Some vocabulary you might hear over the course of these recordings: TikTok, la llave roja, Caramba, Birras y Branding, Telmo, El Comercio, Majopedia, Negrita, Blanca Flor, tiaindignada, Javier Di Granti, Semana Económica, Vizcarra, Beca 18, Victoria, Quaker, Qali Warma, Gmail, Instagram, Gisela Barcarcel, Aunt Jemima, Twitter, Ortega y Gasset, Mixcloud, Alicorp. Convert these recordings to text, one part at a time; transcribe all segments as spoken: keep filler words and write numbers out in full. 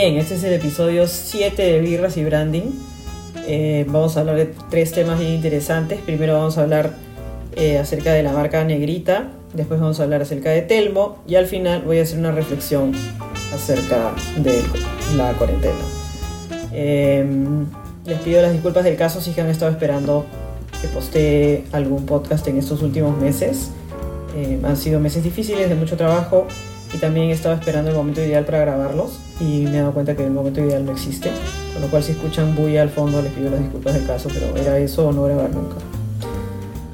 bien, este es el episodio siete de Birras y Branding. Eh, vamos a hablar de tres temas bien interesantes. Primero vamos a hablar eh, acerca de la marca Negrita, después vamos a hablar acerca de Telmo y al final voy a hacer una reflexión acerca de la cuarentena. Eh, les pido las disculpas del caso si es que han estado esperando que postee algún podcast en estos últimos meses. Eh, han sido meses difíciles, de mucho trabajo, y también estaba esperando el momento ideal para grabarlos y me he dado cuenta que el momento ideal no existe, con lo cual si escuchan bulla al fondo les pido las disculpas del caso, pero era eso o no grabar nunca.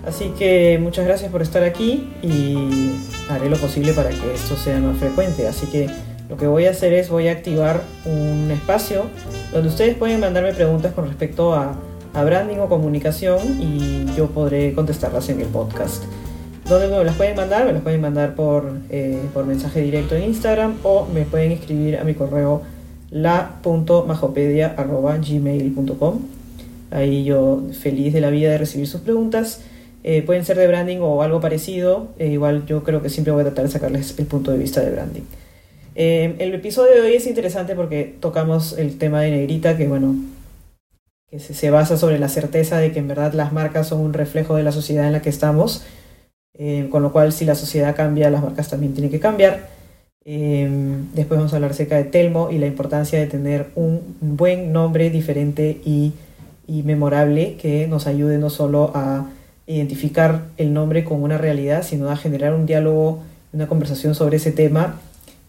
Así que muchas gracias por estar aquí y haré lo posible para que esto sea más frecuente. Así que lo que voy a hacer es voy a activar un espacio donde ustedes pueden mandarme preguntas con respecto a, a branding o comunicación y yo podré contestarlas en el podcast. ¿Dónde me las pueden mandar? Me las pueden mandar por, eh, por mensaje directo en Instagram o me pueden escribir a mi correo la punto majopedia arroba gmail punto com. Ahí yo feliz de la vida de recibir sus preguntas. Eh, pueden ser de branding o algo parecido. Eh, igual yo creo que siempre voy a tratar de sacarles el punto de vista de branding. Eh, el episodio de hoy es interesante porque tocamos el tema de Negrita, que bueno, que se, se basa sobre la certeza de que en verdad las marcas son un reflejo de la sociedad en la que estamos. Eh, con lo cual si la sociedad cambia, las marcas también tienen que cambiar. Eh, después vamos a hablar acerca de Telmo y la importancia de tener un buen nombre diferente y, y memorable que nos ayude no solo a identificar el nombre con una realidad, sino a generar un diálogo, una conversación sobre ese tema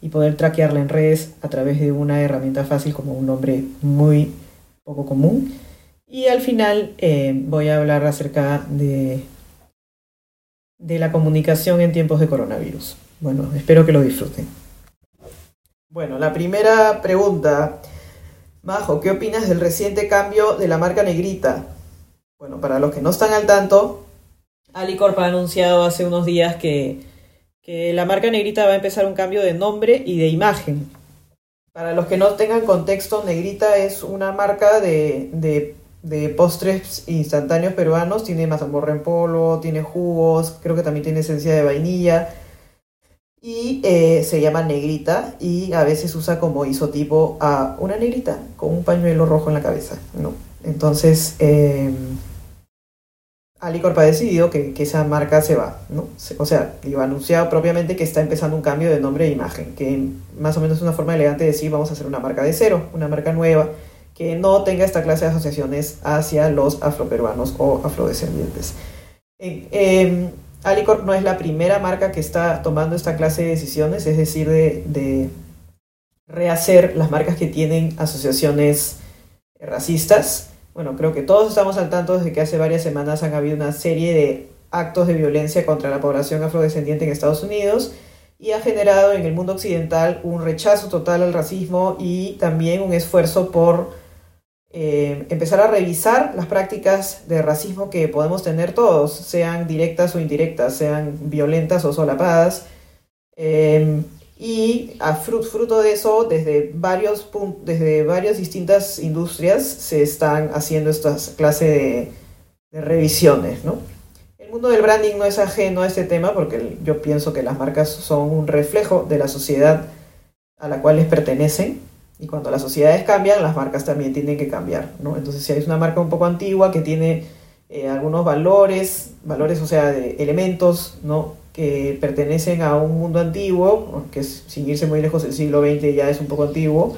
y poder traquearla en redes a través de una herramienta fácil como un nombre muy poco común. Y al final eh, voy a hablar acerca de... de la comunicación en tiempos de coronavirus. Bueno, espero que lo disfruten. Bueno, la primera pregunta. Majo, ¿qué opinas del reciente cambio de la marca Negrita? Bueno, para los que no están al tanto, Alicorp ha anunciado hace unos días que, que la marca Negrita va a empezar un cambio de nombre y de imagen. Para los que no tengan contexto, Negrita es una marca de... de de postres instantáneos peruanos, tiene mazamorra en polvo, tiene jugos, creo que también tiene esencia de vainilla, y eh, se llama Negrita, y a veces usa como isotipo a una negrita con un pañuelo rojo en la cabeza, ¿no? Entonces, eh, Alicorp ha decidido que, que esa marca se va, ¿no? O sea, digo, ha anunciado propiamente que está empezando un cambio de nombre e imagen, que más o menos es una forma elegante de decir, vamos a hacer una marca de cero, una marca nueva, que no tenga esta clase de asociaciones hacia los afroperuanos o afrodescendientes. Eh, eh, Alicorp no es la primera marca que está tomando esta clase de decisiones, es decir, de, de rehacer las marcas que tienen asociaciones racistas. Bueno, creo que todos estamos al tanto desde que hace varias semanas han habido una serie de actos de violencia contra la población afrodescendiente en Estados Unidos, y ha generado en el mundo occidental un rechazo total al racismo y también un esfuerzo por Eh, empezar a revisar las prácticas de racismo que podemos tener todos, sean directas o indirectas, sean violentas o solapadas, eh, y a frut, fruto de eso, desde, varios punt- desde varias distintas industrias se están haciendo estas clases de, de revisiones, ¿no? El mundo del branding no es ajeno a este tema porque yo pienso que las marcas son un reflejo de la sociedad a la cual les pertenecen. Y cuando las sociedades cambian, las marcas también tienen que cambiar, ¿no? Entonces, si hay una marca un poco antigua que tiene eh, algunos valores, valores, o sea, de elementos, ¿no?, que pertenecen a un mundo antiguo, que sin irse muy lejos del siglo veinte ya es un poco antiguo,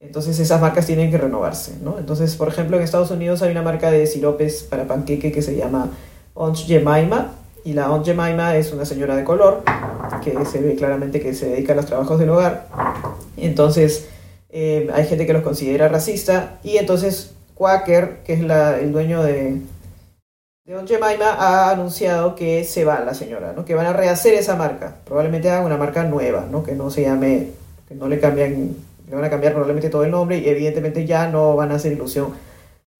entonces esas marcas tienen que renovarse, ¿no? Entonces, por ejemplo, en Estados Unidos hay una marca de siropes para panqueque que se llama Aunt Jemima, y la Aunt Jemima es una señora de color que se ve claramente que se dedica a los trabajos del hogar. Entonces, Eh, hay gente que los considera racista, y entonces Quaker, que es la, el dueño de, de Aunt Jemima, ha anunciado que se va la señora, ¿no? Que van a rehacer esa marca, probablemente hagan una marca nueva, ¿no? Que no se llame, que no le cambian, le van a cambiar probablemente todo el nombre y evidentemente ya no van a hacer ilusión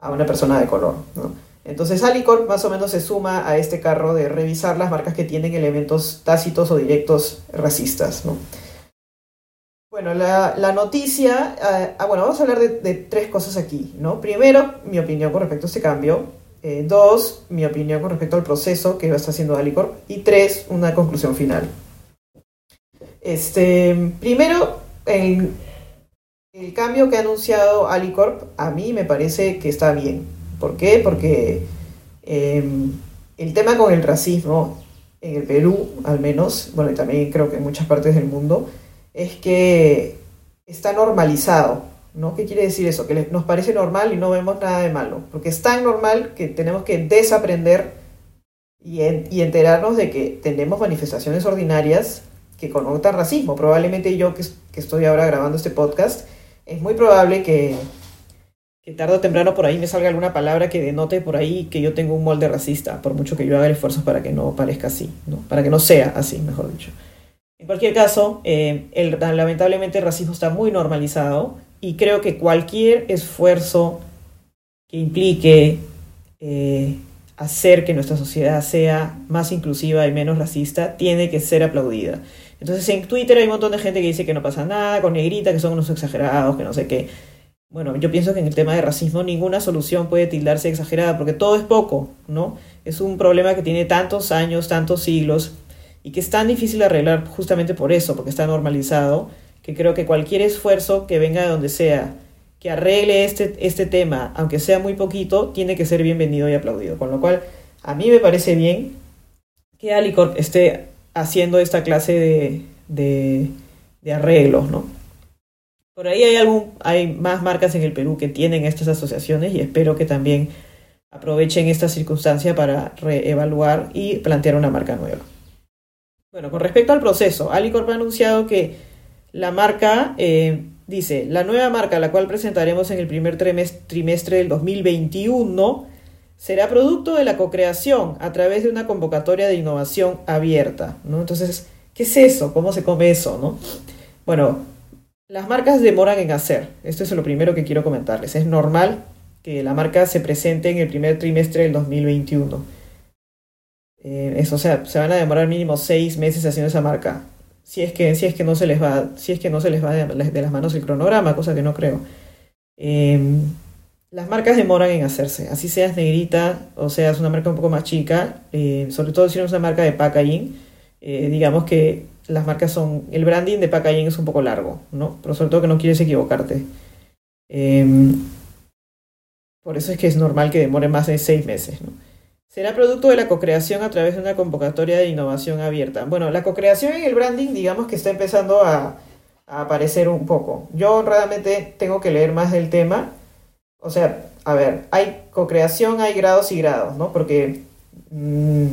a una persona de color, ¿no? Entonces Alicorp más o menos se suma a este carro de revisar las marcas que tienen elementos tácitos o directos racistas, ¿no? Bueno, la, la noticia... Ah, ah, bueno, vamos a hablar de, de tres cosas aquí, ¿no? Primero, mi opinión con respecto a este cambio. Eh, dos, mi opinión con respecto al proceso que está haciendo Alicorp. Y tres, una conclusión final. Este, primero, en, El cambio que ha anunciado Alicorp a mí me parece que está bien. ¿Por qué? Porque eh, el tema con el racismo, en el Perú al menos, bueno, y también creo que en muchas partes del mundo, es que está normalizado, ¿no? ¿Qué quiere decir eso? Que nos parece normal y no vemos nada de malo, porque es tan normal que tenemos que desaprender y, en, y enterarnos de que tenemos manifestaciones ordinarias que connotan racismo. Probablemente yo, que, que estoy ahora grabando este podcast, es muy probable que, que tarde o temprano por ahí me salga alguna palabra que denote por ahí que yo tengo un molde racista, por mucho que yo haga esfuerzos para que no parezca así, ¿no? Para que no sea así, mejor dicho. En cualquier caso, eh, el, lamentablemente el racismo está muy normalizado y creo que cualquier esfuerzo que implique eh, hacer que nuestra sociedad sea más inclusiva y menos racista tiene que ser aplaudida. Entonces en Twitter hay un montón de gente que dice que no pasa nada, con Negrita, que son unos exagerados, que no sé qué. Bueno, yo pienso que en el tema de racismo ninguna solución puede tildarse de exagerada, porque todo es poco, ¿no? Es un problema que tiene tantos años, tantos siglos, y que es tan difícil de arreglar justamente por eso, porque está normalizado, que creo que cualquier esfuerzo que venga de donde sea, que arregle este, este tema, aunque sea muy poquito, tiene que ser bienvenido y aplaudido. Con lo cual, a mí me parece bien que Alicorp esté haciendo esta clase de, de, de arreglos, ¿no? Por ahí hay, algún, hay más marcas en el Perú que tienen estas asociaciones y espero que también aprovechen esta circunstancia para reevaluar y plantear una marca nueva. Bueno, con respecto al proceso, Alicorp ha anunciado que la marca, eh, dice, la nueva marca, la cual presentaremos en el primer trimestre del dos mil veintiuno, será producto de la co-creación a través de una convocatoria de innovación abierta, ¿no? Entonces, ¿qué es eso? ¿Cómo se come eso, no? Bueno, las marcas demoran en hacer. Esto es lo primero que quiero comentarles. Es normal que la marca se presente en el primer trimestre del dos mil veintiuno. Eh, eso, o sea, se van a demorar mínimo seis meses haciendo esa marca. Si es que, si es que no se les va, si es que no se les va de, de las manos el cronograma, cosa que no creo. Eh, las marcas demoran en hacerse. Así seas Negrita, o seas una marca un poco más chica, eh, sobre todo si eres una marca de packaging, eh, digamos que las marcas son, el branding de packaging es un poco largo, ¿no? Pero sobre todo que no quieres equivocarte. Eh, por eso es que es normal que demore más de seis meses, ¿no? Será producto de la co-creación a través de una convocatoria de innovación abierta. Bueno, la co-creación en el branding, digamos que está empezando a, a aparecer un poco. Yo realmente tengo que leer más del tema. O sea, a ver, hay co-creación, hay grados y grados, ¿no? Porque mmm,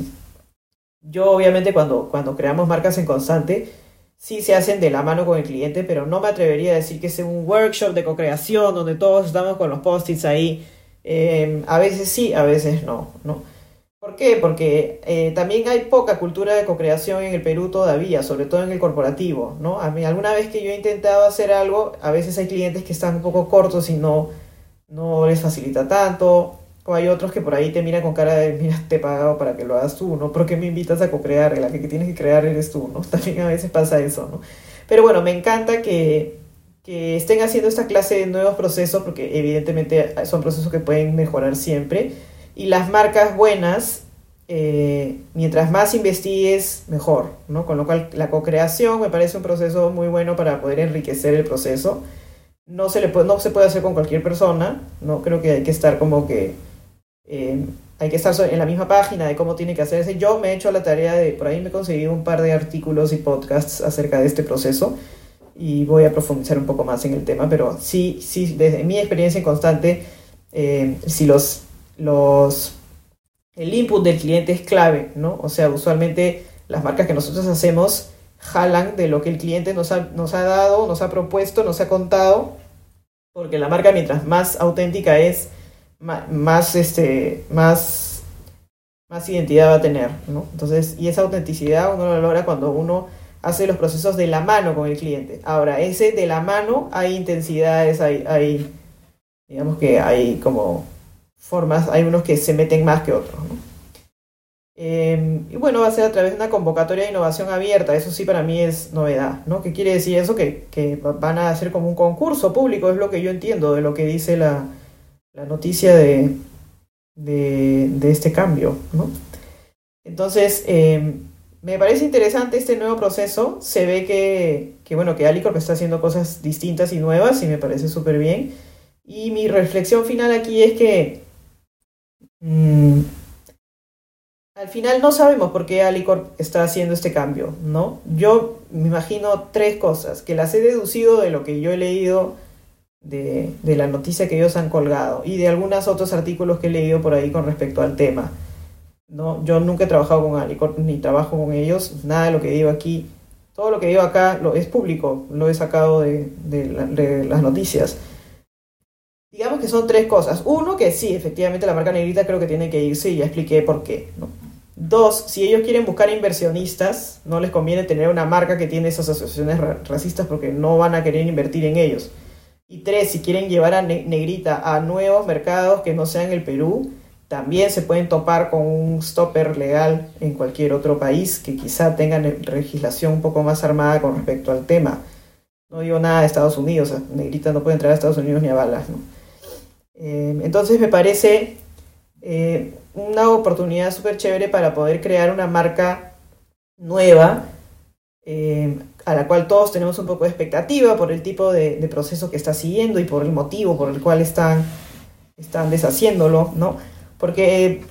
yo obviamente cuando, cuando creamos marcas en Constante, sí se hacen de la mano con el cliente, pero no me atrevería a decir que es un workshop de co-creación donde todos estamos con los post-its ahí. Eh, a veces sí, a veces no, ¿no? ¿Por qué? Porque eh, también hay poca cultura de co-creación en el Perú todavía, sobre todo en el corporativo, ¿no? A mí, alguna vez que yo he intentado hacer algo, a veces hay clientes que están un poco cortos y no, no les facilita tanto, o hay otros que por ahí te miran con cara de, mira, te he pagado para que lo hagas tú, ¿no? ¿Por qué me invitas a co-crear? La que tienes que crear eres tú, ¿no? También a veces pasa eso, ¿no? Pero bueno, me encanta que, que estén haciendo esta clase de nuevos procesos, porque evidentemente son procesos que pueden mejorar siempre. Y las marcas buenas, eh, mientras más investigues, mejor, ¿no? Con lo cual, la co-creación me parece un proceso muy bueno para poder enriquecer el proceso. No se, le puede, no se puede hacer con cualquier persona, ¿no? Creo que hay que estar como que... Eh, hay que estar en la misma página de cómo tiene que hacerse. Yo me he hecho la tarea de... Por ahí me he conseguido un par de artículos y podcasts acerca de este proceso y voy a profundizar un poco más en el tema, pero sí, sí desde mi experiencia en Constante, eh, si los... Los, el input del cliente es clave, ¿no? O sea, usualmente las marcas que nosotros hacemos jalan de lo que el cliente nos ha, nos ha dado, nos ha propuesto, nos ha contado, porque la marca mientras más auténtica es, más, más, este, más, más identidad va a tener, ¿no? Entonces, y esa autenticidad uno la logra cuando uno hace los procesos de la mano con el cliente. Ahora, ese de la mano hay intensidades, hay, hay digamos que hay como... formas, hay unos que se meten más que otros, ¿no? Eh, y bueno, va a ser a través de una convocatoria de innovación abierta, eso sí para mí es novedad, ¿no? ¿Qué quiere decir eso? Que, que van a hacer como un concurso público, es lo que yo entiendo de lo que dice la, la noticia de, de, de este cambio, ¿no? Entonces, eh, Me parece interesante este nuevo proceso. Se ve que, que bueno, que Alicorp está haciendo cosas distintas y nuevas y me parece súper bien. Y mi reflexión final aquí es que mmm, al final no sabemos por qué Alicorp está haciendo este cambio, ¿no? Yo me imagino tres cosas que las he deducido de lo que yo he leído de, de la noticia que ellos han colgado y de algunos otros artículos que he leído por ahí con respecto al tema. No, yo nunca he trabajado con Alicorp, ni trabajo con ellos, nada de lo que digo aquí, todo lo que digo acá lo, es público, lo he sacado de, de, la, de las noticias. Digamos que son tres cosas. Uno, que sí, efectivamente la marca Negrita creo que tiene que irse y ya expliqué por qué, ¿no? Dos, si ellos quieren buscar inversionistas, no les conviene tener una marca que tiene esas asociaciones ra- racistas porque no van a querer invertir en ellos. Y tres, si quieren llevar a ne- Negrita a nuevos mercados que no sean el Perú, también se pueden topar con un stopper legal en cualquier otro país que quizá tengan legislación un poco más armada con respecto al tema. No digo nada de Estados Unidos, Negrita no puede entrar a Estados Unidos ni a balas, ¿no? Eh, entonces me parece eh, una oportunidad súper chévere para poder crear una marca nueva eh, a la cual todos tenemos un poco de expectativa por el tipo de, de proceso que está siguiendo y por el motivo por el cual están, están deshaciéndolo, ¿no? Porque eh,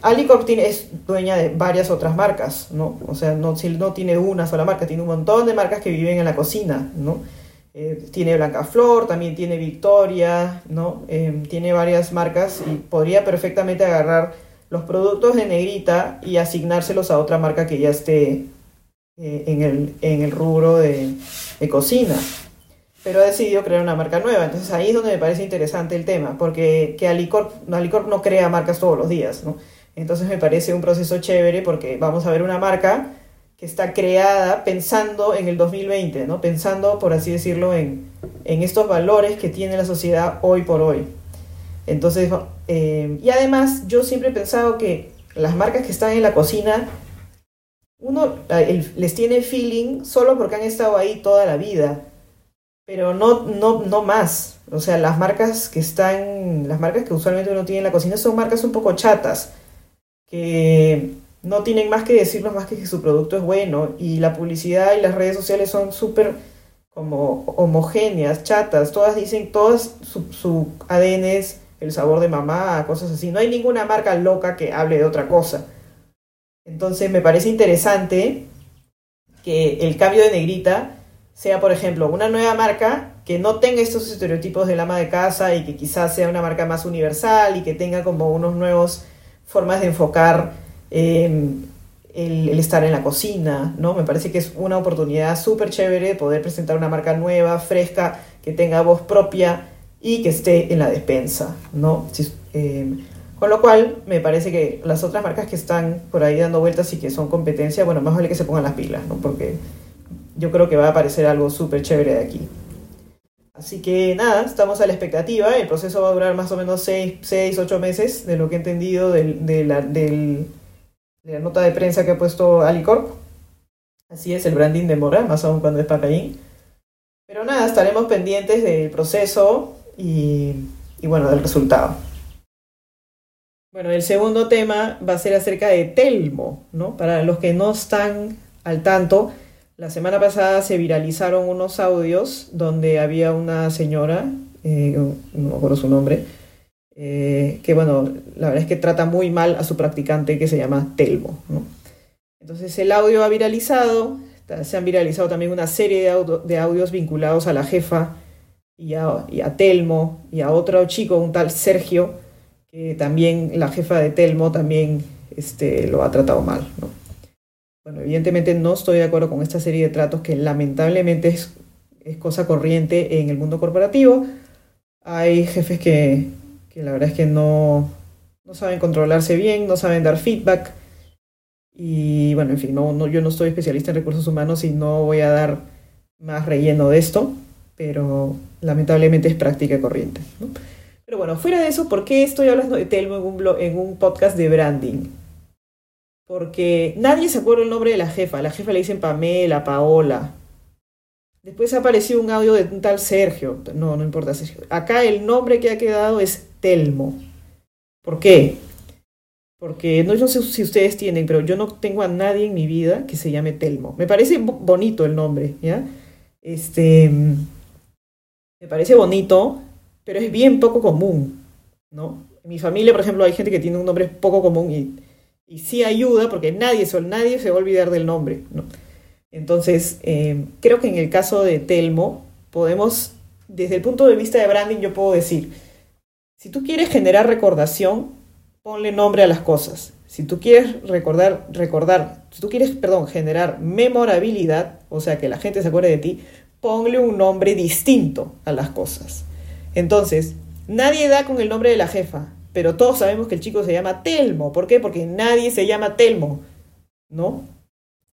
Alicorp tiene, es dueña de varias otras marcas, ¿no? O sea, no, si no tiene una sola marca, tiene un montón de marcas que viven en la cocina, ¿no? Eh, tiene Blanca Flor, también tiene Victoria, ¿no? Eh, tiene varias marcas y podría perfectamente agarrar los productos de Negrita y asignárselos a otra marca que ya esté eh, en, el, en el rubro de, de cocina. Pero ha decidido crear una marca nueva, entonces ahí es donde me parece interesante el tema, porque que Alicorp, Alicorp no crea marcas todos los días, ¿no? Entonces me parece un proceso chévere porque vamos a ver una marca que está creada pensando en el dos mil veinte, ¿no? Pensando, por así decirlo, en, en estos valores que tiene la sociedad hoy por hoy. Entonces, eh, y además yo siempre he pensado que las marcas que están en la cocina, uno el, les tiene feeling solo porque han estado ahí toda la vida. Pero no, no, no más. O sea, las marcas que están, las marcas que usualmente uno tiene en la cocina son marcas un poco chatas, que no tienen más que decirnos más que, que su producto es bueno. Y la publicidad y las redes sociales son súper como homogéneas, chatas. Todas dicen, todas su, su A D N es el sabor de mamá, cosas así. No hay ninguna marca loca que hable de otra cosa. Entonces me parece interesante que el cambio de Negrita sea, por ejemplo, una nueva marca que no tenga estos estereotipos del ama de casa y que quizás sea una marca más universal y que tenga como unos nuevos formas de enfocar eh, el, el estar en la cocina, ¿no? Me parece que es una oportunidad súper chévere poder presentar una marca nueva, fresca, que tenga voz propia y que esté en la despensa, ¿no? Eh, con lo cual, me parece que las otras marcas que están por ahí dando vueltas y que son competencia, bueno, más vale que se pongan las pilas, ¿no? Porque yo creo que va a aparecer algo súper chévere de aquí. Así que nada, estamos a la expectativa. El proceso va a durar más o menos seis, ocho meses, de lo que he entendido del, de, la, del, de la nota de prensa que ha puesto Alicorp. Así es, el branding demora, más aún cuando es packaging. Pero nada, estaremos pendientes del proceso y, y bueno, del resultado. Bueno, el segundo tema va a ser acerca de Telmo, ¿no? Para los que no están al tanto, la semana pasada se viralizaron unos audios donde había una señora, eh, no me acuerdo su nombre, eh, que bueno, la verdad es que trata muy mal a su practicante que se llama Telmo, ¿no? Entonces el audio ha viralizado, se han viralizado también una serie de, audio, de audios vinculados a la jefa y a, y a Telmo y a otro chico, un tal Sergio, que también la jefa de Telmo también este, lo ha tratado mal, ¿no? Bueno, evidentemente no estoy de acuerdo con esta serie de tratos que lamentablemente es, es cosa corriente en el mundo corporativo. Hay jefes que, que la verdad es que no, no saben controlarse bien, no saben dar feedback. Y bueno, en fin, no, no, yo no soy especialista en recursos humanos y no voy a dar más relleno de esto, pero lamentablemente es práctica corriente, ¿no? Pero bueno, fuera de eso, ¿por qué estoy hablando de Telmo en un, blog, en un podcast de branding? Porque nadie se acuerda el nombre de la jefa. La jefa le dicen Pamela, Paola. Después ha aparecido un audio de un tal Sergio. No, no importa Sergio. Acá el nombre que ha quedado es Telmo. ¿Por qué? Porque no, yo sé si ustedes tienen, pero yo no tengo a nadie en mi vida que se llame Telmo. Me parece bonito el nombre, ¿ya? Este, me parece bonito, pero es bien poco común, ¿no? En mi familia, por ejemplo, hay gente que tiene un nombre poco común y, y sí ayuda porque nadie, nadie se va a olvidar del nombre, ¿no? Entonces, eh, creo que en el caso de Telmo, podemos, desde el punto de vista de branding, yo puedo decir, si tú quieres generar recordación, ponle nombre a las cosas. Si tú quieres recordar, recordar, si tú quieres, perdón, generar memorabilidad, o sea, que la gente se acuerde de ti, ponle un nombre distinto a las cosas. Entonces, nadie da con el nombre de la jefa, pero todos sabemos que el chico se llama Telmo. ¿Por qué? Porque nadie se llama Telmo, ¿no?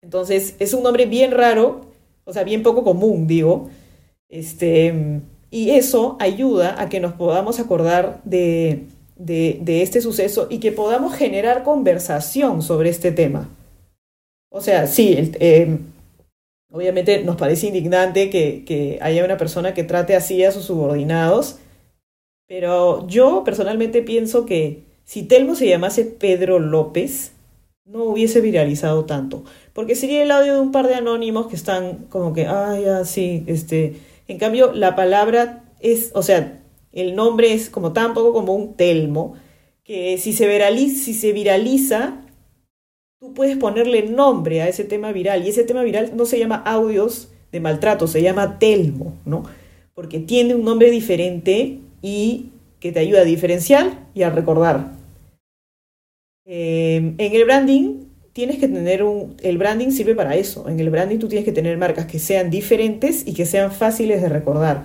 Entonces, es un nombre bien raro, o sea, bien poco común, digo. Este, y eso ayuda a que nos podamos acordar de, de, de este suceso y que podamos generar conversación sobre este tema. O sea, sí, el, eh, obviamente nos parece indignante que, que haya una persona que trate así a sus subordinados, pero yo personalmente pienso que si Telmo se llamase Pedro López, no hubiese viralizado tanto, porque sería el audio de un par de anónimos que están como que, ay, ah, sí, este, en cambio la palabra es, o sea, el nombre es como tan poco común, Telmo, que si se viraliza, si se viraliza, tú puedes ponerle nombre a ese tema viral, y ese tema viral no se llama audios de maltrato, se llama Telmo, ¿no? Porque tiene un nombre diferente y que te ayuda a diferenciar y a recordar. Eh, en el branding tienes que tener un... El branding sirve para eso. En el branding tú tienes que tener marcas que sean diferentes y que sean fáciles de recordar.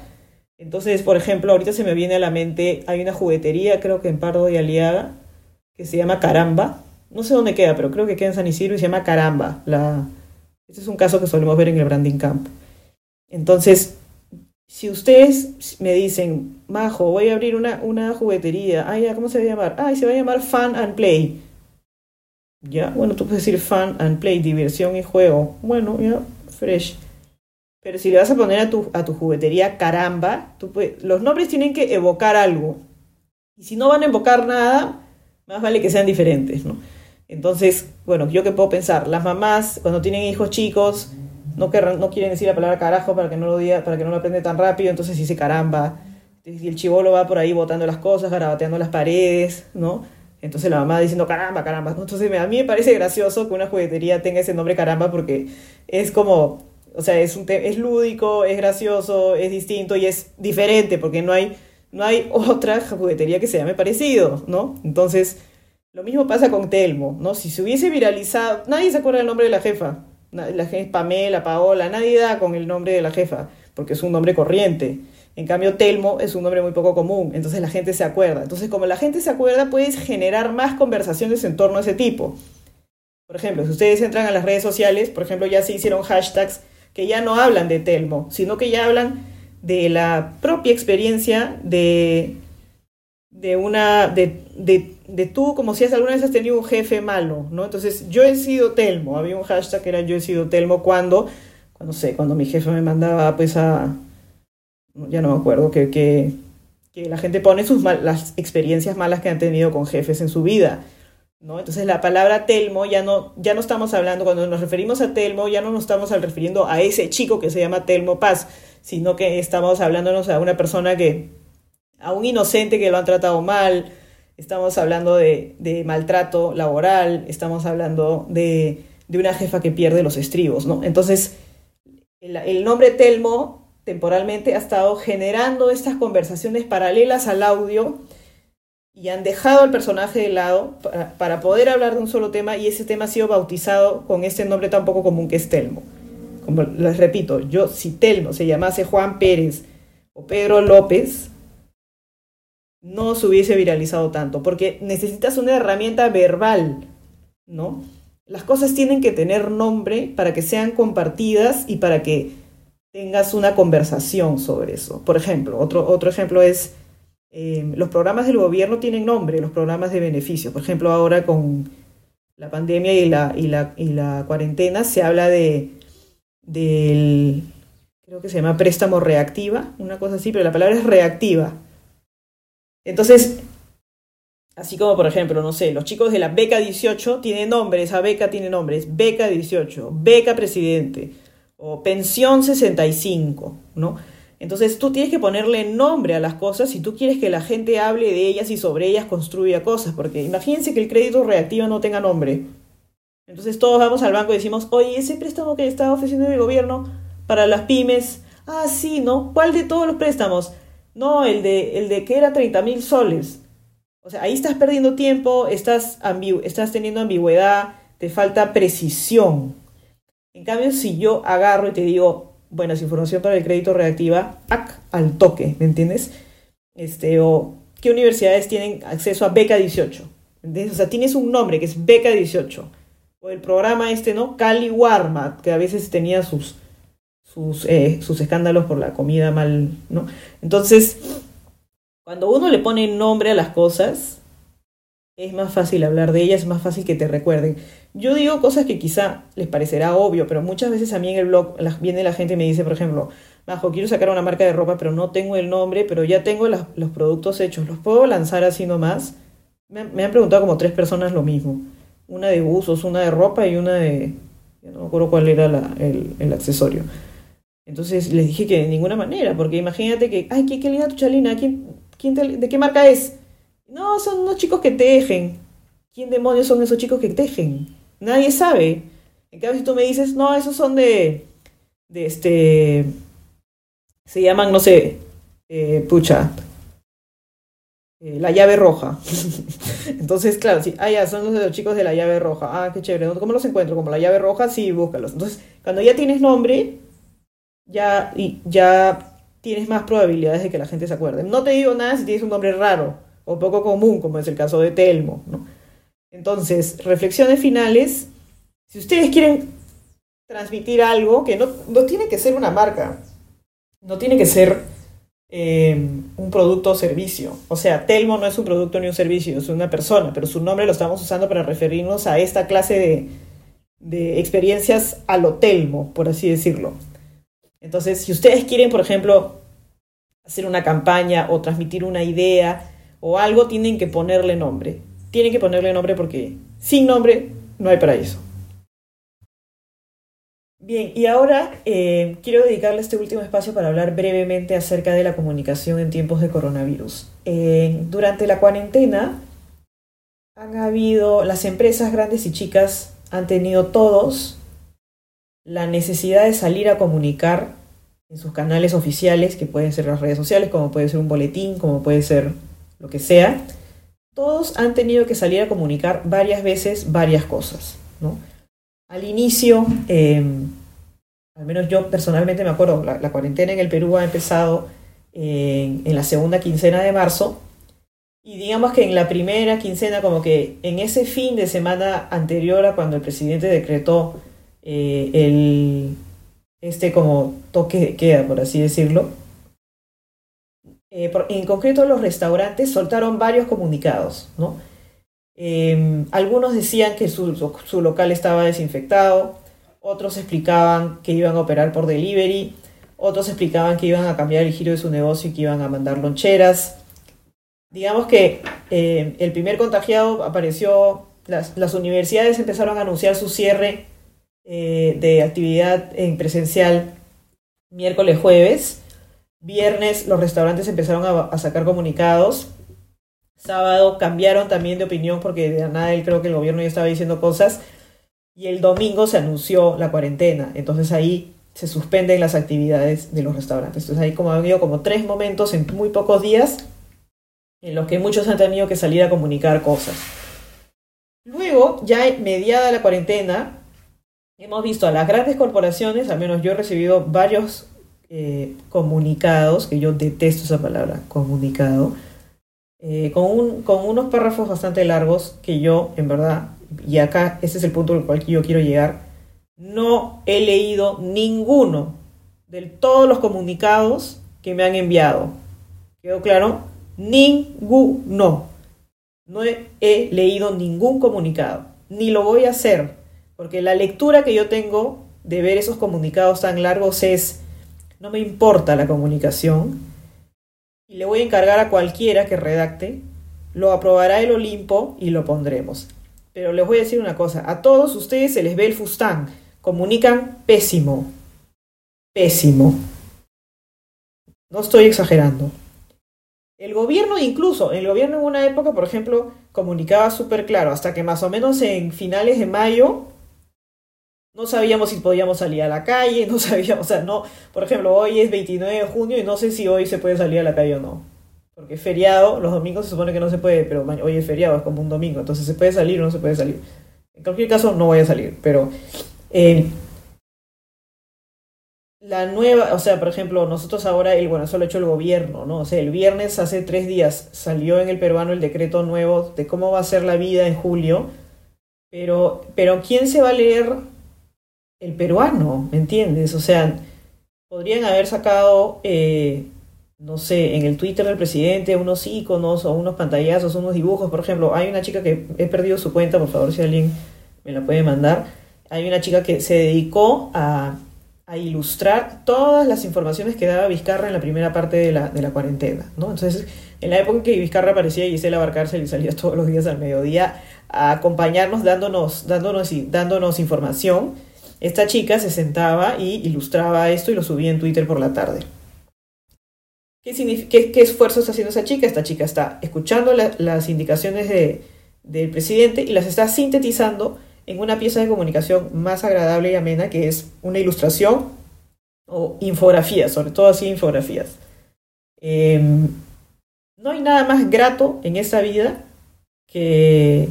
Entonces, por ejemplo, ahorita se me viene a la mente, hay una juguetería, creo que en Pardo y Aliaga, que se llama Caramba. No sé dónde queda, pero creo que queda en San Isidro y se llama Caramba. La... Este es un caso que solemos ver en el branding camp. Entonces, si ustedes me dicen, Majo, voy a abrir una, una juguetería. Ay, ¿cómo se va a llamar? Ay, se va a llamar Fun and Play. Ya, bueno, tú puedes decir fun and play, diversión y juego. Bueno, ya, fresh. Pero si le vas a poner a tu, a tu juguetería Caramba, tú puedes, los nombres tienen que evocar algo. Y si no van a evocar nada, más vale que sean diferentes, ¿no? Entonces, bueno, yo qué puedo pensar. Las mamás, cuando tienen hijos chicos, no, querrán, no quieren decir la palabra carajo para que no lo diga, para que no lo aprende tan rápido, entonces dice Caramba. Y el chibolo va por ahí botando las cosas, garabateando las paredes, ¿no? Entonces la mamá diciendo Caramba, Caramba. Entonces a mí me parece gracioso que una juguetería tenga ese nombre Caramba porque es como, o sea, es, un te- es lúdico, es gracioso, es distinto y es diferente porque no hay, no hay otra juguetería que se llame parecido, ¿no? Entonces lo mismo pasa con Telmo, ¿no? Si se hubiese viralizado, nadie se acuerda del nombre de la jefa. La jefa Pamela, Paola, nadie da con el nombre de la jefa porque es un nombre corriente. En cambio, Telmo es un nombre muy poco común, entonces la gente se acuerda. Entonces, como la gente se acuerda, puedes generar más conversaciones en torno a ese tipo. Por ejemplo, si ustedes entran a las redes sociales, por ejemplo, ya se hicieron hashtags que ya no hablan de Telmo, sino que ya hablan de la propia experiencia de, de una... De, de, de tú, como si alguna vez has tenido un jefe malo, ¿no? Entonces, yo he sido Telmo. Había un hashtag que era yo he sido Telmo cuando, cuando sé, cuando mi jefe me mandaba, pues, a... ya no me acuerdo, que, que, que la gente pone sus mal, las experiencias malas que han tenido con jefes en su vida, ¿no? Entonces la palabra Telmo ya no, ya no estamos hablando, cuando nos referimos a Telmo, ya no nos estamos refiriendo a ese chico que se llama Telmo Paz, sino que estamos hablándonos a una persona que, a un inocente que lo han tratado mal, estamos hablando de, de maltrato laboral, estamos hablando de, de una jefa que pierde los estribos, ¿no? Entonces el, el nombre Telmo temporalmente ha estado generando estas conversaciones paralelas al audio y han dejado al personaje de lado para, para poder hablar de un solo tema y ese tema ha sido bautizado con este nombre tan poco común que es Telmo. Como les repito, yo si Telmo se llamase Juan Pérez o Pedro López, no se hubiese viralizado tanto porque necesitas una herramienta verbal, ¿no? Las cosas tienen que tener nombre para que sean compartidas y para que tengas una conversación sobre eso. Por ejemplo, otro, otro ejemplo es, eh, los programas del gobierno tienen nombre, los programas de beneficio. Por ejemplo, ahora con la pandemia y la, y la, y la cuarentena se habla de, del, creo que se llama préstamo reactiva, una cosa así, pero la palabra es reactiva. Entonces, Así como, por ejemplo, no sé, los chicos de la Beca dieciocho tienen nombre, esa beca tiene nombre, es Beca dieciocho, Beca Presidente, o Pensión sesenta y cinco, ¿no? Entonces tú tienes que ponerle nombre a las cosas si tú quieres que la gente hable de ellas y sobre ellas construya cosas, porque imagínense que el crédito reactiva no tenga nombre. Entonces todos vamos al banco y decimos, oye, ese préstamo que está ofreciendo el gobierno para las pymes, ah, sí, ¿no? ¿Cuál de todos los préstamos? No, el de, el de que era treinta mil soles. O sea, ahí estás perdiendo tiempo, estás, ambigu- estás teniendo ambigüedad, te falta precisión. En cambio, si yo agarro y te digo, bueno, es información para el crédito reactiva, ¡ac! Al toque, ¿me entiendes? Este, o, ¿qué universidades tienen acceso a Beca dieciocho? ¿Entiendes? O sea, tienes un nombre que es Beca dieciocho. O el programa este, ¿no? Qali Warma, que a veces tenía sus, sus, eh, sus escándalos por la comida mal, ¿no? Entonces, cuando uno le pone nombre a las cosas, es más fácil hablar de ellas, es más fácil que te recuerden. Yo digo cosas que quizá les parecerá obvio, pero muchas veces a mí en el blog la, viene la gente y me dice, por ejemplo, Majo, quiero sacar una marca de ropa, pero no tengo el nombre, pero ya tengo las, los productos hechos, ¿los puedo lanzar así nomás? Me, me han preguntado como tres personas lo mismo. Una de buzos, una de ropa y una de... no me acuerdo cuál era la, el, el accesorio. Entonces les dije que de ninguna manera, porque imagínate que, ay, qué, qué linda tu chalina, ¿quién...? ¿Quién te, ¿De qué marca es? No, son unos chicos que tejen. ¿Quién demonios son esos chicos que tejen? Nadie sabe. En cambio, si tú me dices, no, esos son de... de este... se llaman, no sé... Eh, pucha... Eh, la llave roja. Entonces, claro, sí. Ah, ya, son los chicos de la llave roja. Ah, qué chévere. ¿Cómo los encuentro? ¿Como la llave roja? Sí, búscalos. Entonces, cuando ya tienes nombre, ya... Y, ya tienes más probabilidades de que la gente se acuerde. No te digo nada si tienes un nombre raro o poco común, como es el caso de Telmo, ¿no? Entonces, reflexiones finales. Si ustedes quieren transmitir algo, que no, no tiene que ser una marca, no tiene que ser eh, un producto o servicio. O sea, Telmo no es un producto ni un servicio, es una persona, pero su nombre lo estamos usando para referirnos a esta clase de, de experiencias a lo Telmo, por así decirlo. Entonces, si ustedes quieren, por ejemplo, hacer una campaña o transmitir una idea o algo, tienen que ponerle nombre. Tienen que ponerle nombre porque sin nombre no hay paraíso. Bien, y ahora eh, quiero dedicarle este último espacio para hablar brevemente acerca de la comunicación en tiempos de coronavirus. Eh, durante la cuarentena han habido, las empresas grandes y chicas han tenido todos la necesidad de salir a comunicar en sus canales oficiales, que pueden ser las redes sociales, como puede ser un boletín, como puede ser lo que sea. Todos han tenido que salir a comunicar varias veces varias cosas, ¿no? Al inicio, eh, al menos yo personalmente me acuerdo, la, la cuarentena en el Perú ha empezado en, en la segunda quincena de marzo, y digamos que en la primera quincena, como que en ese fin de semana anterior a cuando el presidente decretó Eh, el, este como toque de queda, por así decirlo, eh, por, en concreto los restaurantes soltaron varios comunicados, ¿no? Eh, algunos decían que su, su, su local estaba desinfectado, otros explicaban que iban a operar por delivery, otros explicaban que iban a cambiar el giro de su negocio y que iban a mandar loncheras. Digamos que eh, el primer contagiado apareció, las, las universidades empezaron a anunciar su cierre de actividad en presencial miércoles, jueves, viernes los restaurantes empezaron a, a sacar comunicados, sábado cambiaron también de opinión porque de nada él creo que el gobierno ya estaba diciendo cosas, y el domingo se anunció la cuarentena, entonces ahí se suspenden las actividades de los restaurantes. Entonces ahí como han habido como tres momentos en muy pocos días en los que muchos han tenido que salir a comunicar cosas. Luego, ya mediada la cuarentena, hemos visto a las grandes corporaciones, al menos yo he recibido varios eh, comunicados, que yo detesto esa palabra, comunicado, eh, con, un, con unos párrafos bastante largos que yo, en verdad, y acá ese es el punto al cual yo quiero llegar, no he leído ninguno de todos los comunicados que me han enviado. ¿Quedó claro? Ninguno. No he, he leído ningún comunicado, ni lo voy a hacer. Porque la lectura que yo tengo de ver esos comunicados tan largos es, no me importa la comunicación, y le voy a encargar a cualquiera que redacte Lo aprobará el Olimpo y lo pondremos. Pero les voy a decir una cosa. A todos ustedes se les ve el fustán. Comunican pésimo. Pésimo. No estoy exagerando. El gobierno incluso, el gobierno en una época, por ejemplo, comunicaba súper claro, hasta que más o menos en finales de mayo no sabíamos si podíamos salir a la calle, no sabíamos, o sea, no, por ejemplo, hoy es veintinueve de junio y no sé si hoy se puede salir a la calle o no, porque es feriado, los domingos se supone que no se puede, pero hoy es feriado, es como un domingo, entonces se puede salir o no se puede salir. En cualquier caso no voy a salir, pero... Eh, La nueva, o sea, por ejemplo, nosotros ahora, el, bueno, eso lo ha hecho el gobierno, ¿no? O sea, el viernes hace tres días salió en el peruano el decreto nuevo de cómo va a ser la vida en julio, pero, pero ¿quién se va a leer el peruano? ¿Me entiendes? O sea, podrían haber sacado, eh, no sé, en el Twitter del presidente unos íconos o unos pantallazos, unos dibujos, por ejemplo, hay una chica que he perdido su cuenta, por favor, si alguien me la puede mandar, hay una chica que se dedicó a... a ilustrar todas las informaciones que daba Vizcarra en la primera parte de la, de la cuarentena, ¿no? Entonces, en la época en que Vizcarra aparecía y Gisela Barcarcel y salía todos los días al mediodía a acompañarnos, dándonos, dándonos, dándonos información, esta chica se sentaba y ilustraba esto y lo subía en Twitter por la tarde. ¿Qué, significa, qué, qué esfuerzo está haciendo esta chica? Esta chica está escuchando la, las indicaciones de, del presidente y las está sintetizando en una pieza de comunicación más agradable y amena, que es una ilustración o infografías, sobre todo así infografías. Eh, no hay nada más grato en esta vida que,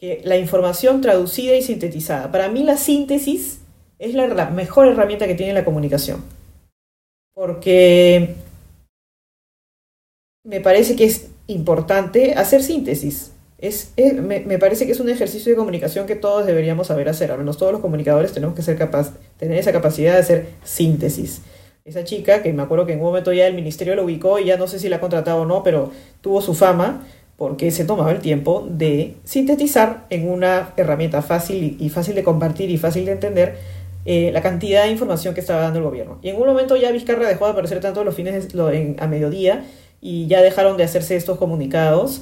que la información traducida y sintetizada. Para mí la síntesis es la, la mejor herramienta que tiene la comunicación, porque me parece que es importante hacer síntesis. Es, es, me, me parece que es un ejercicio de comunicación que todos deberíamos saber hacer, al menos todos los comunicadores tenemos que ser capaz, tener esa capacidad de hacer síntesis. Esa chica, que me acuerdo que en un momento ya el ministerio lo ubicó y ya no sé si la ha contratado o no, pero tuvo su fama porque se tomaba el tiempo de sintetizar en una herramienta fácil y fácil de compartir y fácil de entender eh, la cantidad de información que estaba dando el gobierno. Y en un momento ya Vizcarra dejó de aparecer tanto los fines de, lo, en, a mediodía y ya dejaron de hacerse estos comunicados.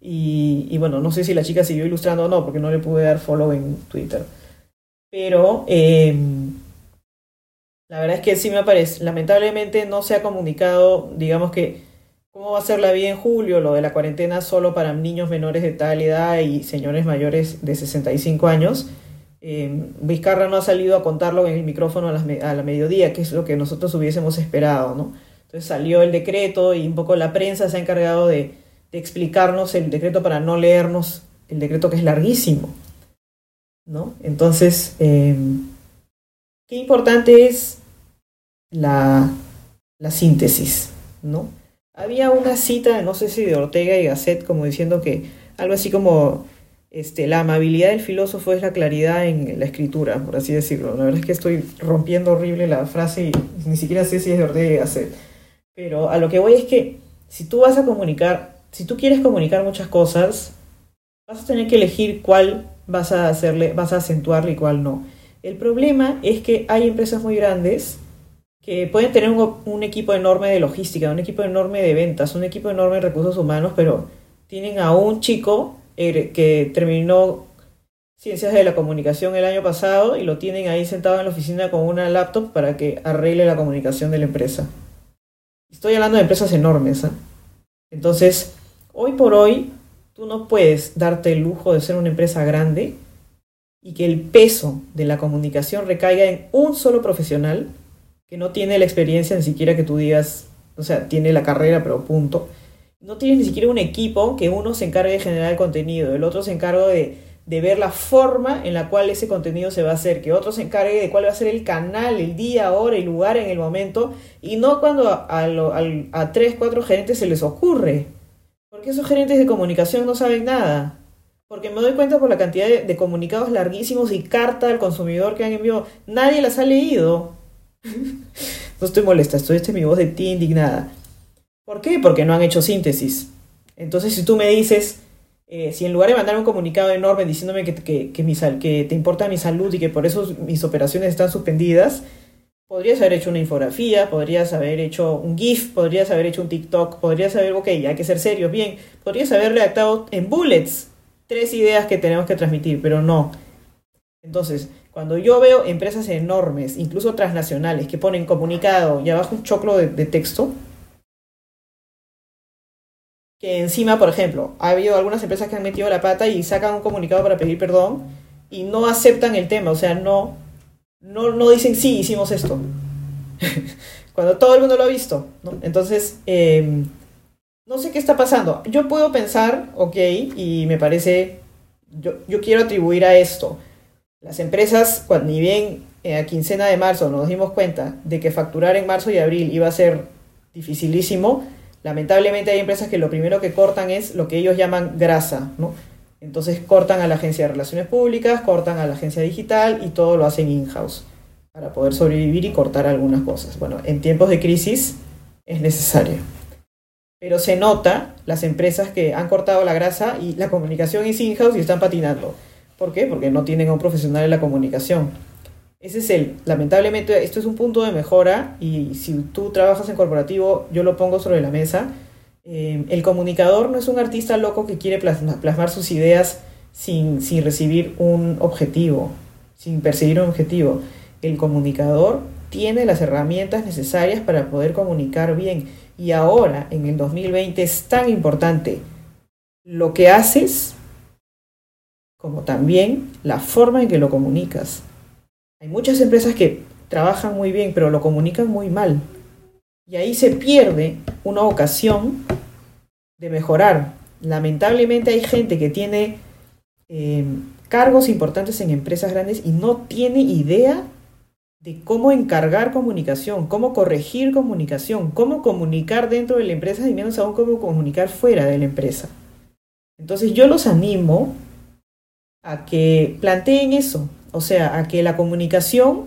Y, y bueno, no sé si la chica siguió ilustrando o no, porque no le pude dar follow en Twitter. Pero eh, la verdad es que sí me parece, lamentablemente no se ha comunicado, digamos que, cómo va a ser la vida en julio, lo de la cuarentena solo para niños menores de tal edad y señores mayores de sesenta y cinco años. Eh, Vizcarra no ha salido a contarlo en el micrófono a la, a la mediodía, que es lo que nosotros hubiésemos esperado, ¿no? Entonces salió el decreto y un poco la prensa se ha encargado de... de explicarnos el decreto para no leernos el decreto, que es larguísimo, ¿no? Entonces, eh, qué importante es la, la síntesis, ¿no? Había una cita, no sé si de Ortega y Gasset, como diciendo que algo así como este, la amabilidad del filósofo es la claridad en la escritura, por así decirlo. La verdad es que estoy rompiendo horrible la frase y ni siquiera sé si es de Ortega y Gasset. Pero a lo que voy es que si tú vas a comunicar... Si tú quieres comunicar muchas cosas, vas a tener que elegir cuál vas a hacerle, vas a acentuarle y cuál no. El problema es que hay empresas muy grandes que pueden tener un, un equipo enorme de logística, un equipo enorme de ventas, un equipo enorme de recursos humanos, pero tienen a un chico que terminó Ciencias de la Comunicación el año pasado y lo tienen ahí sentado en la oficina con una laptop para que arregle la comunicación de la empresa. Estoy hablando de empresas enormes, ¿eh? Entonces, hoy por hoy, tú no puedes darte el lujo de ser una empresa grande y que el peso de la comunicación recaiga en un solo profesional que no tiene la experiencia ni siquiera que tú digas, o sea, tiene la carrera, pero punto. No tienes ni siquiera un equipo que uno se encargue de generar el contenido, el otro se encargue de, de ver la forma en la cual ese contenido se va a hacer, que otro se encargue de cuál va a ser el canal, el día, hora y lugar en el momento, y no cuando a, a, a, a tres, cuatro gerentes se les ocurre. Porque esos gerentes de comunicación no saben nada. Porque me doy cuenta por la cantidad de, de comunicados larguísimos y carta al consumidor que han enviado. Nadie las ha leído. No estoy molesta, estoy, esta es mi voz de tía indignada. ¿Por qué? Porque no han hecho síntesis. Entonces, si tú me dices, eh, si en lugar de mandar un comunicado enorme diciéndome que, que, que, mi sal, que te importa mi salud y que por eso mis operaciones están suspendidas, Podrías haber hecho una infografía, podrías haber hecho un GIF, podrías haber hecho un TikTok, podrías haber, ok, hay que ser serios, bien, podrías haber redactado en bullets tres ideas que tenemos que transmitir, pero no. Entonces, cuando yo veo empresas enormes, incluso transnacionales, que ponen comunicado y abajo un choclo de, de texto, que encima, por ejemplo, ha habido algunas empresas que han metido la pata y sacan un comunicado para pedir perdón y no aceptan el tema, o sea, no... No, no dicen, sí, hicimos esto. Cuando todo el mundo lo ha visto, ¿no? Entonces, eh, no sé qué está pasando. Yo puedo pensar, ok, y me parece, yo, yo quiero atribuir a esto. Las empresas, cuando ni bien eh, a quincena de marzo nos dimos cuenta de que facturar en marzo y abril iba a ser dificilísimo, lamentablemente hay empresas que lo primero que cortan es lo que ellos llaman grasa, ¿no? Entonces cortan a la agencia de relaciones públicas, cortan a la agencia digital y todo lo hacen in-house para poder sobrevivir y cortar algunas cosas. Bueno, en tiempos de crisis es necesario. Pero se nota las empresas que han cortado la grasa y la comunicación es in-house y están patinando. ¿Por qué? Porque no tienen a un profesional en la comunicación. Ese es el, lamentablemente, esto es un punto de mejora y si tú trabajas en corporativo, yo lo pongo sobre la mesa. Eh, el comunicador no es un artista loco que quiere plasma, plasmar sus ideas sin, sin recibir un objetivo, sin perseguir un objetivo. El comunicador tiene las herramientas necesarias para poder comunicar bien. Y ahora, en el dos mil veinte, es tan importante lo que haces como también la forma en que lo comunicas. Hay muchas empresas que trabajan muy bien, pero lo comunican muy mal. Y ahí se pierde una ocasión de mejorar. Lamentablemente hay gente que tiene eh, cargos importantes en empresas grandes y no tiene idea de cómo encargar comunicación, cómo corregir comunicación, cómo comunicar dentro de la empresa y menos aún cómo comunicar fuera de la empresa. Entonces yo los animo a que planteen eso, o sea, a que la comunicación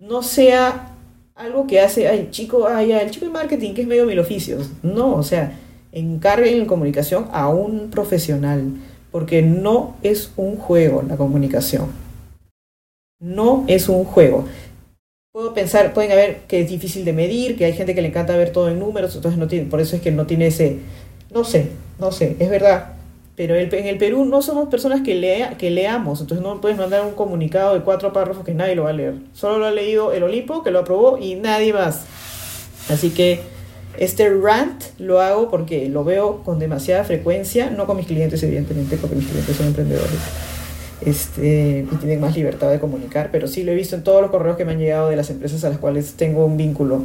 no sea... algo que hace, ay, chico, ay, el chico de marketing que es medio mil oficios. No, o sea, encarguen la comunicación a un profesional, porque no es un juego la comunicación. No es un juego. Puedo pensar, pueden haber que es difícil de medir, que hay gente que le encanta ver todo en números, entonces no tiene, por eso es que no tiene ese, no sé, no sé, es verdad. Pero el, en el Perú no somos personas que, lea, que leamos, entonces no puedes mandar un comunicado de cuatro párrafos que nadie lo va a leer. Solo lo ha leído el Olimpo, que lo aprobó, y nadie más. Así que este rant lo hago porque lo veo con demasiada frecuencia, no con mis clientes, evidentemente, porque mis clientes son emprendedores este, y tienen más libertad de comunicar, pero sí lo he visto en todos los correos que me han llegado de las empresas a las cuales tengo un vínculo.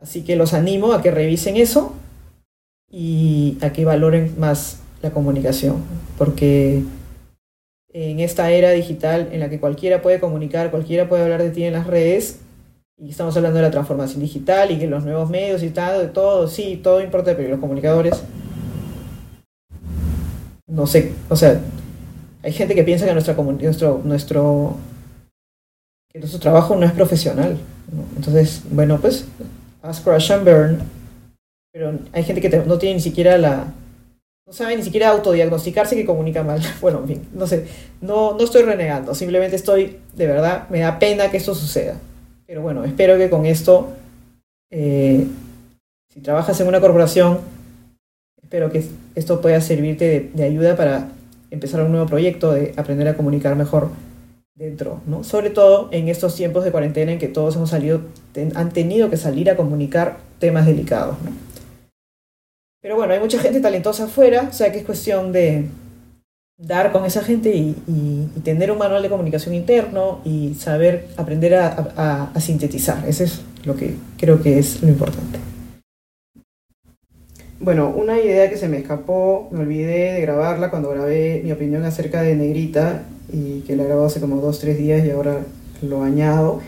Así que los animo a que revisen eso y a que valoren más la comunicación, porque en esta era digital en la que cualquiera puede comunicar, cualquiera puede hablar de ti en las redes, y estamos hablando de la transformación digital y que los nuevos medios y tal, de todo, sí, todo importa, pero los comunicadores, no sé, o sea, hay gente que piensa que nuestra comun- nuestro, nuestro, que nuestro trabajo no es profesional, ¿no? Entonces, bueno, pues, ask, crash and burn, pero hay gente que te, no tiene ni siquiera la... No sabe ni siquiera autodiagnosticarse que comunica mal. Bueno, en fin, no sé, no, no estoy renegando, simplemente estoy, de verdad, me da pena que esto suceda. Pero bueno, espero que con esto, eh, si trabajas en una corporación, espero que esto pueda servirte de, de ayuda para empezar un nuevo proyecto, de aprender a comunicar mejor dentro, ¿no? Sobre todo en estos tiempos de cuarentena en que todos hemos salido, ten, han tenido que salir a comunicar temas delicados, ¿no? Pero bueno, hay mucha gente talentosa afuera, o sea que es cuestión de dar con esa gente y, y, y tener un manual de comunicación interno y saber aprender a, a, a sintetizar. Eso es lo que creo que es lo importante. Bueno, una idea que se me escapó, me olvidé de grabarla cuando grabé mi opinión acerca de Negrita, y que la he grabado hace como dos, tres días y ahora lo añado,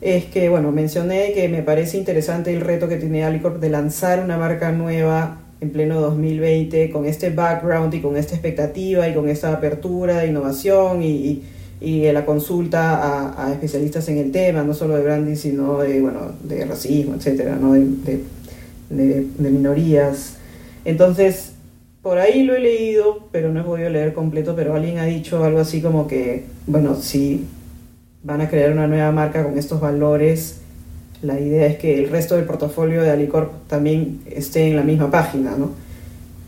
es que, bueno, mencioné que me parece interesante el reto que tiene Alicorp de lanzar una marca nueva en pleno dos mil veinte, con este background y con esta expectativa y con esta apertura de innovación y, y, y la consulta a, a especialistas en el tema, no solo de branding, sino de, bueno, de racismo, etcétera, ¿no? de, de, de, de minorías. Entonces, por ahí lo he leído, pero no he podido leer completo, pero alguien ha dicho algo así como que, bueno, si van a crear una nueva marca con estos valores, la idea es que el resto del portafolio de Alicorp también esté en la misma página, ¿no?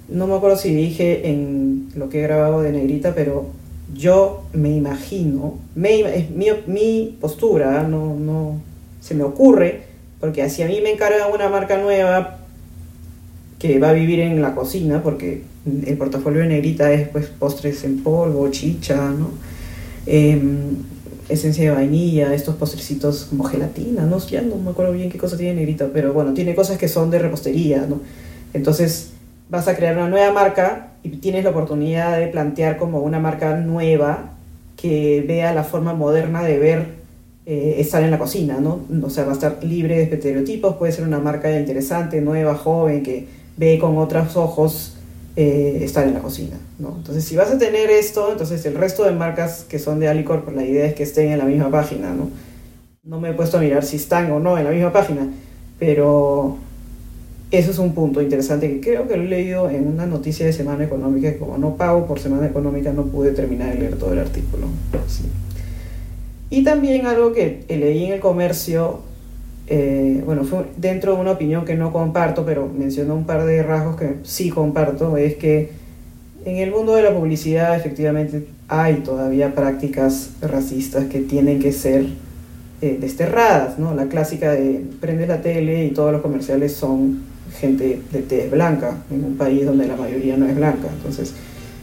No me acuerdo si dije en lo que he grabado de Negrita, pero yo me imagino, me, es mi, mi postura, no, no se me ocurre, porque así a mí me encargan una marca nueva que va a vivir en la cocina, porque el portafolio de Negrita es pues postres en polvo, chicha, ¿no? Eh, esencia de vainilla, estos postrecitos como gelatina, ¿no? Ya no me acuerdo bien qué cosa tiene Negrita, pero bueno, tiene cosas que son de repostería, ¿no? Entonces vas a crear una nueva marca y tienes la oportunidad de plantear como una marca nueva que vea la forma moderna de ver eh, estar en la cocina, ¿no? O sea, va a estar libre de estereotipos, puede ser una marca interesante, nueva, joven, que ve con otros ojos eh, estar en la cocina, ¿no? Entonces, si vas a tener esto, entonces el resto de marcas que son de Alicorp, pues la idea es que estén en la misma página, ¿no? No me he puesto a mirar si están o no en la misma página, pero eso es un punto interesante que creo que lo he leído en una noticia de Semana Económica, que como no pago por Semana Económica no pude terminar de leer todo el artículo. Sí. Y también algo que leí en El Comercio, eh, bueno, fue dentro de una opinión que no comparto, pero mencionó un par de rasgos que sí comparto, es que en el mundo de la publicidad efectivamente hay todavía prácticas racistas que tienen que ser eh, desterradas, ¿no? La clásica de prendes la tele y todos los comerciales son gente de tez blanca, en un país donde la mayoría no es blanca. Entonces,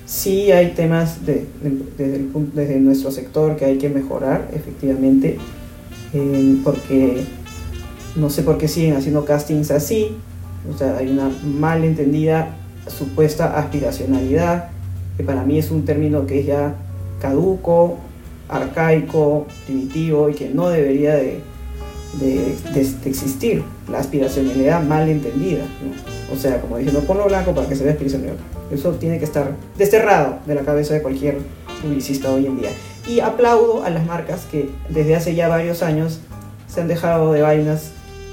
sí hay temas de, de, desde, el, desde nuestro sector que hay que mejorar, efectivamente, eh, porque no sé por qué siguen haciendo castings así. O sea, hay una mal entendida supuesta aspiracionalidad, que para mí es un término que es ya caduco, arcaico, primitivo y que no debería de De, de, de existir, la aspiracionalidad mal entendida, ¿no? O sea, como diciendo, ponlo blanco para que se vea aspiracional. Eso tiene que estar desterrado de la cabeza de cualquier publicista hoy en día. Y aplaudo a las marcas que desde hace ya varios años se han dejado de vainas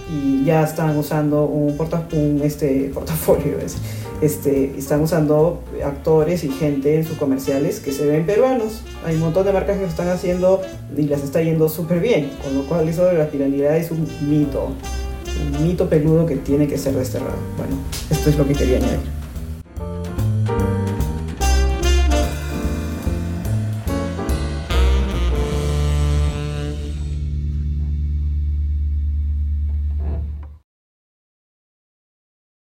y ya están usando un, porta, un este, portafolio, ¿ves? Este, están usando actores y gente en sus comerciales que se ven peruanos. Hay un montón de marcas que lo están haciendo y las está yendo súper bien, con lo cual eso de la piralidad es un mito, un mito peludo que tiene que ser desterrado. Bueno, esto es lo que quería añadir.